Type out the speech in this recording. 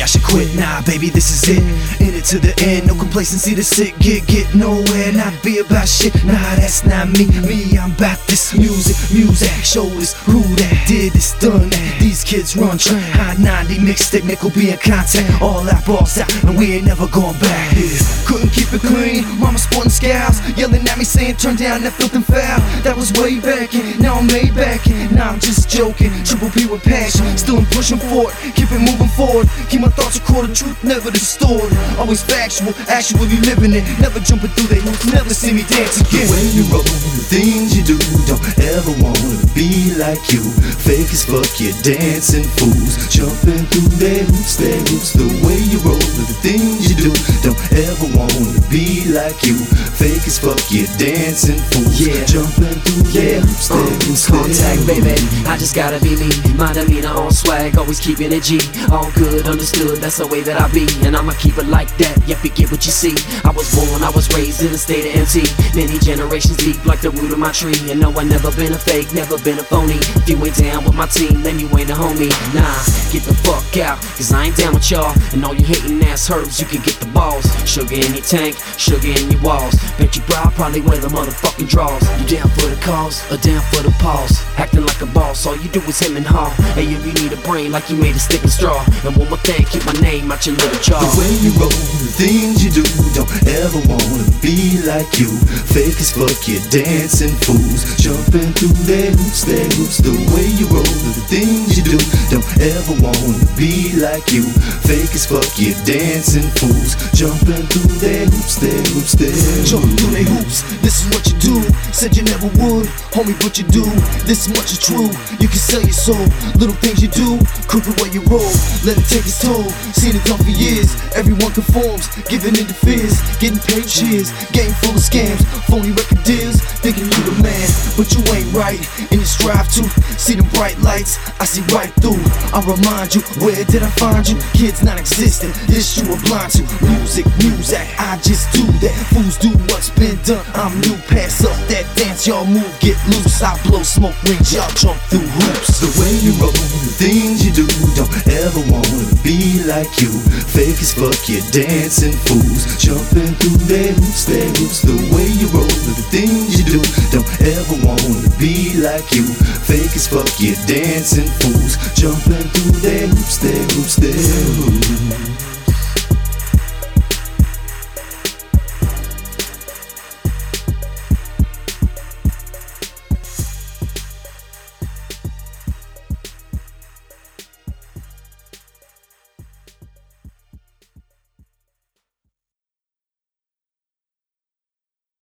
maybe I should quit. Nah, baby, this is it. In it to the end, no complacency to sit. Get nowhere, not be about shit. Nah, that's not me. Me, I'm about this music. Show us who that did this, done that. These kids run train. High 90 mixtape, nickel be in content. All our balls out, and we ain't never going back. Yeah. Couldn't keep it clean. Mama sporting scowls, yelling at me saying turn down that filth and foul. That was way back in. Now I'm laid back in. Nah, I'm just joking. Triple P with passion. Still I'm pushing for it. Keep it moving forward. Keep my thoughts recorded. Truth never distorted. Always factual, actually living it. Never jumping through the hoops. Never see me dance again. The way you roll, the things you do, don't ever wanna be like you. Fake as fuck, you're dancing fools. Jumping through their hoops. The way you roll, the things you do, don't ever wanna be like you. Fake as fuck, you're dancing fools. Yeah. Jumping through their hoops. Contact, baby. I just gotta be me. My demeanor on swag, always keeping it G. All good, understood. That's the way that I be, and I'ma keep it like that. Yep, you get what you see. I was born, I was raised in a state of empty. Many generations deep, like the root of my tree. And no, I never been a fake, never been a phony. If you ain't down with my team, then you ain't a homie. Nah, get the fuck out, cause I ain't down with y'all. And all you hating ass herbs, you can get the balls. Sugar in your tank, sugar in your walls. Bet you bra probably wear the motherfucking draws. You down for the cause, or down for the pause? Acting like a boss, all you do is him and haw. Hey, if you need a brain, like you made a stick and straw. And one more thing, keep my name out your little jaw. The way you roll, the things you do, don't ever wanna be like you. Fake as fuck, you're dancing fools. Jumping through their hoops, the way you roll, the things you do, don't ever wanna be like you. Fake as fuck, you're dancing fools. Jumping through their hoops, jumping through their hoops. This is what you do. Said you never would, homie, but you do. This much is true. You can sell your soul. Little things you do, cook it where you roll. Let it take its toll. Seen it done for years. Everyone conforms, giving in to fears. Getting paid cheers, game full of scams. Phony record deals, thinking you the man, but you ain't right. And you strive to see the bright lights. I see right through. I remind you, where did I find you? Kids not existing, this you are blind to. Music, I just do that. Fools do what's been done. I'm new. Pass up that dance, y'all move, get loose. I blow smoke rings, y'all jump through hoops. The way you roll, the things you do, don't ever wanna be like you. Fake as fuck, you're dancing fools. Jumping through their hoops, the way you roll, the things you do, don't ever wanna be like you. Fake as fuck, you're dancing fools. Jumping through their hoops, their hoops, their hoops.